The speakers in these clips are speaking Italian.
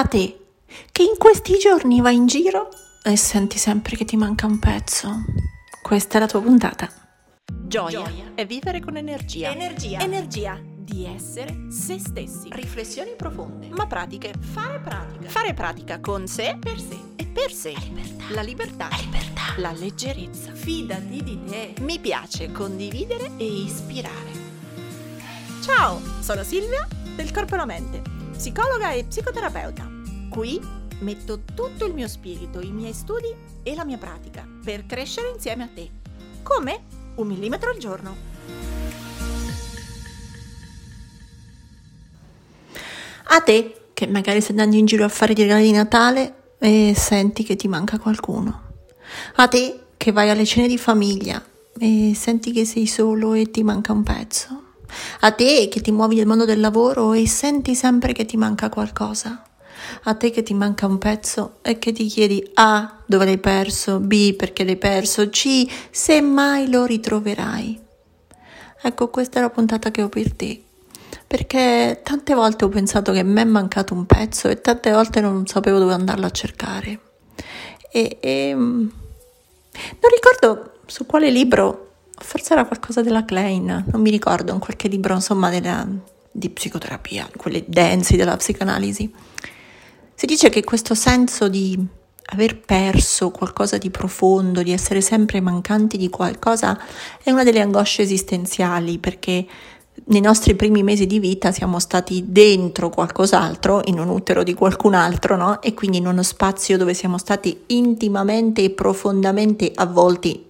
A te, che in questi giorni vai in giro e senti sempre che ti manca un pezzo, questa è la tua puntata. Gioia è vivere con energia di essere se stessi, riflessioni profonde ma pratiche, fare pratica con sé, per sé, la libertà, la leggerezza, fidati di te. Mi piace condividere e ispirare. Ciao, sono Silvia del Corpo e la Mente, psicologa e psicoterapeuta. Qui metto tutto il mio spirito, i miei studi e la mia pratica per crescere insieme a te, come 1 millimetro al giorno. A te, che magari stai andando in giro a fare i regali di Natale e senti che ti manca qualcuno. A te, che vai alle cene di famiglia e senti che sei solo e ti manca un pezzo. A te, che ti muovi nel mondo del lavoro e senti sempre che ti manca qualcosa. A te, che ti manca un pezzo e che ti chiedi A, dove l'hai perso, B, perché l'hai perso, C, se mai lo ritroverai. Ecco, questa è la puntata che ho per te. Perché tante volte ho pensato che mi è mancato un pezzo e tante volte non sapevo dove andarlo a cercare. E non ricordo su quale libro, forse era qualcosa della Klein, non mi ricordo, in qualche libro insomma di psicoterapia, quelle densi della psicanalisi. Si dice che questo senso di aver perso qualcosa di profondo, di essere sempre mancanti di qualcosa, è una delle angosce esistenziali, perché nei nostri primi mesi di vita siamo stati dentro qualcos'altro, in un utero di qualcun altro, no? E quindi in uno spazio dove siamo stati intimamente e profondamente avvolti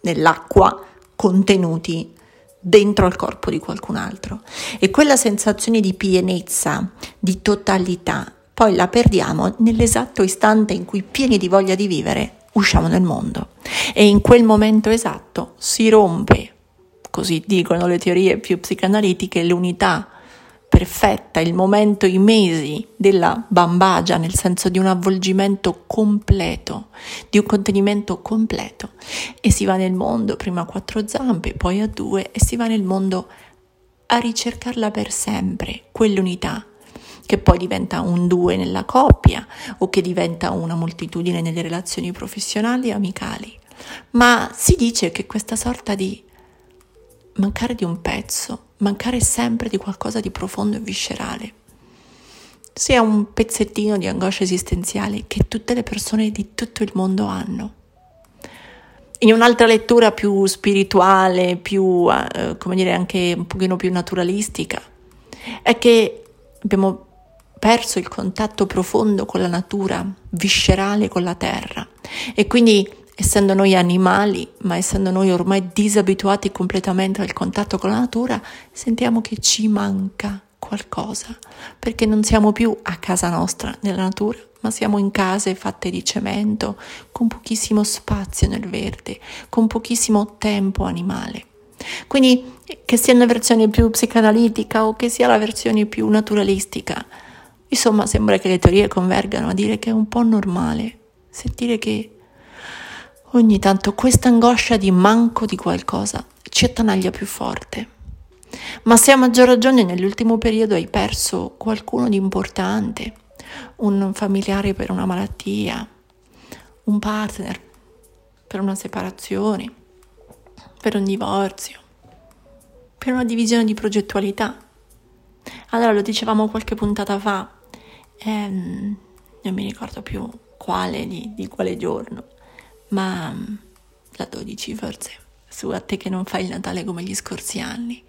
nell'acqua, contenuti dentro al corpo di qualcun altro. E quella sensazione di pienezza, di totalità, poi la perdiamo nell'esatto istante in cui, pieni di voglia di vivere, usciamo nel mondo. E in quel momento esatto si rompe, così dicono le teorie più psicanalitiche, l'unità perfetta, il momento, i mesi della bambagia, nel senso di un avvolgimento completo, di un contenimento completo, e si va nel mondo prima a 4 zampe, poi a 2, e si va nel mondo a ricercarla per sempre, quell'unità, che poi diventa un 2 nella coppia o che diventa una moltitudine nelle relazioni professionali e amicali. Ma si dice che questa sorta di mancare di un pezzo, mancare sempre di qualcosa di profondo e viscerale, sia un pezzettino di angoscia esistenziale che tutte le persone di tutto il mondo hanno. In un'altra lettura più spirituale, più, anche un pochino più naturalistica, è che abbiamo perso il contatto profondo con la natura, viscerale con la terra, e quindi, essendo noi animali, ma essendo noi ormai disabituati completamente al contatto con la natura, sentiamo che ci manca qualcosa, perché non siamo più a casa nostra nella natura, ma siamo in case fatte di cemento, con pochissimo spazio nel verde, con pochissimo tempo animale. Quindi, che sia una versione più psicanalitica o che sia la versione più naturalistica, insomma, sembra che le teorie convergano a dire che è un po' normale sentire che ogni tanto questa angoscia di manco di qualcosa ci attanaglia più forte. Ma se a maggior ragione nell'ultimo periodo hai perso qualcuno di importante, un familiare per una malattia, un partner per una separazione, per un divorzio, per una divisione di progettualità. Allora, lo dicevamo qualche puntata fa, non mi ricordo più quale di quale giorno, ma la 12 forse, su A te che non fai il Natale come gli scorsi anni.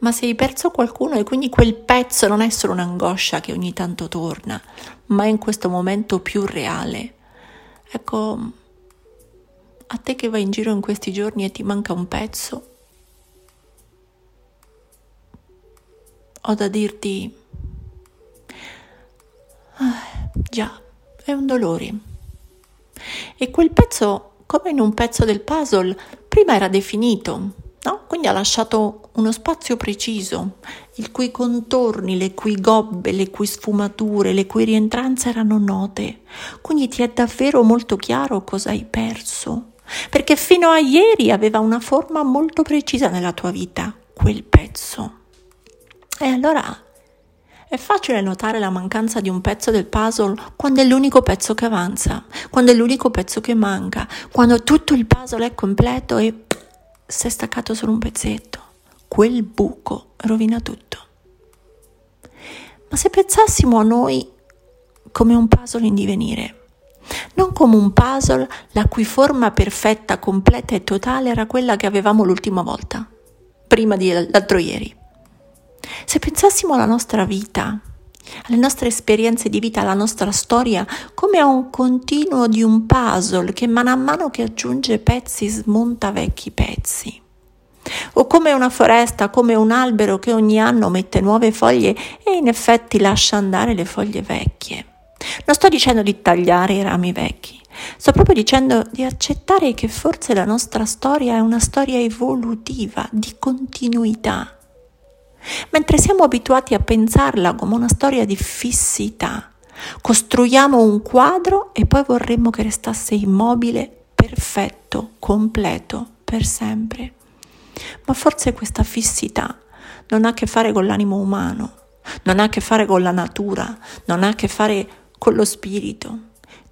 Ma se hai perso qualcuno, e quindi quel pezzo non è solo un'angoscia che ogni tanto torna, ma è in questo momento più reale. Ecco, a te che vai in giro in questi giorni e ti manca un pezzo, ho da dirti: già, è un dolore. E quel pezzo, come in un pezzo del puzzle, prima era definito, no? Quindi ha lasciato uno spazio preciso, i cui contorni, le cui gobbe, le cui sfumature, le cui rientranze erano note. Quindi ti è davvero molto chiaro cosa hai perso, perché fino a ieri aveva una forma molto precisa nella tua vita, quel pezzo. E allora È facile notare la mancanza di un pezzo del puzzle quando è l'unico pezzo che avanza, quando è l'unico pezzo che manca, quando tutto il puzzle è completo e si è staccato solo un pezzetto. Quel buco rovina tutto. Ma se pensassimo a noi come un puzzle in divenire, non come un puzzle la cui forma perfetta, completa e totale era quella che avevamo l'ultima volta, prima di l'altro ieri. Se pensassimo alla nostra vita, alle nostre esperienze di vita, alla nostra storia, come a un continuo di un puzzle che man mano che aggiunge pezzi smonta vecchi pezzi, o come una foresta, come un albero che ogni anno mette nuove foglie e in effetti lascia andare le foglie vecchie. Non sto dicendo di tagliare i rami vecchi, sto proprio dicendo di accettare che forse la nostra storia è una storia evolutiva, di continuità. Mentre siamo abituati a pensarla come una storia di fissità, costruiamo un quadro e poi vorremmo che restasse immobile, perfetto, completo, per sempre. Ma forse questa fissità non ha a che fare con l'animo umano, non ha a che fare con la natura, non ha a che fare con lo spirito.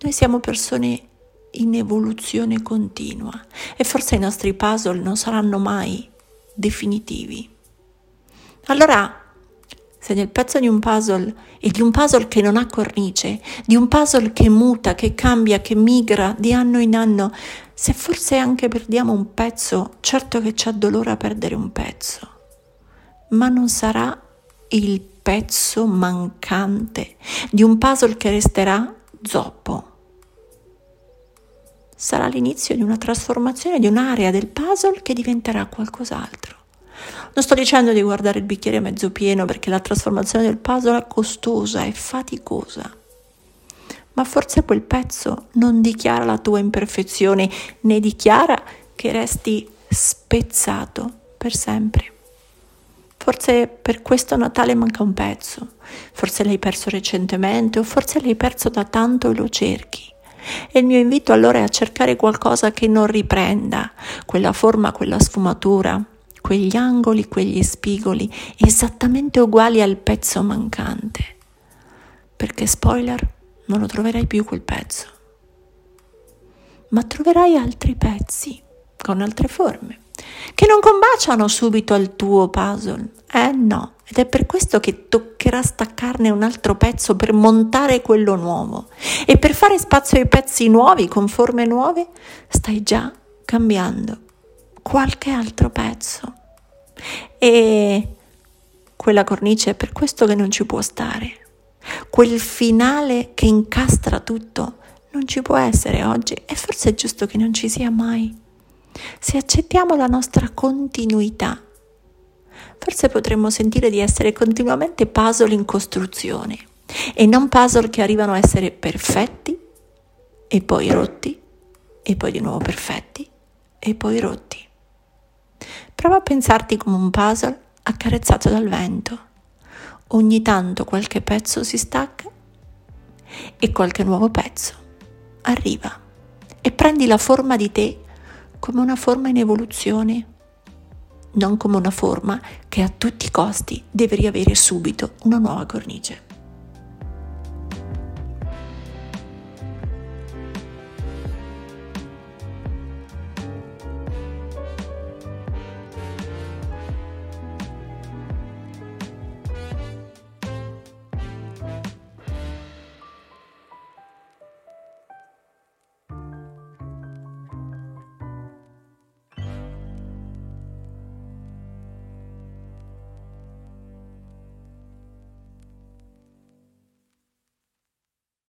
Noi siamo persone in evoluzione continua e forse i nostri puzzle non saranno mai definitivi. Allora, se nel pezzo di un puzzle, e di un puzzle che non ha cornice, di un puzzle che muta, che cambia, che migra di anno in anno, se forse anche perdiamo un pezzo, certo che ci addolora perdere un pezzo, ma non sarà il pezzo mancante di un puzzle che resterà zoppo. Sarà l'inizio di una trasformazione di un'area del puzzle che diventerà qualcos'altro. Non sto dicendo di guardare il bicchiere mezzo pieno, perché la trasformazione del puzzle è costosa, è faticosa, ma forse quel pezzo non dichiara la tua imperfezione, né dichiara che resti spezzato per sempre. Forse per questo Natale manca un pezzo, forse l'hai perso recentemente o forse l'hai perso da tanto e lo cerchi. E il mio invito allora è a cercare qualcosa che non riprenda quella forma, quella sfumatura, quegli angoli, quegli spigoli, esattamente uguali al pezzo mancante. Perché, spoiler, non lo troverai più quel pezzo. Ma troverai altri pezzi, con altre forme, che non combaciano subito al tuo puzzle. No, ed è per questo che toccherà staccarne un altro pezzo per montare quello nuovo. E per fare spazio ai pezzi nuovi, con forme nuove, stai già cambiando qualche altro pezzo, e quella cornice è per questo che non ci può stare. Quel finale che incastra tutto non ci può essere oggi, e forse è giusto che non ci sia mai. Se accettiamo la nostra continuità, forse potremmo sentire di essere continuamente puzzle in costruzione e non puzzle che arrivano a essere perfetti e poi rotti e poi di nuovo perfetti e poi rotti. Prova a pensarti come un puzzle accarezzato dal vento. Ogni tanto qualche pezzo si stacca e qualche nuovo pezzo arriva e prendi la forma di te come una forma in evoluzione, non come una forma che a tutti i costi deve riavere subito una nuova cornice.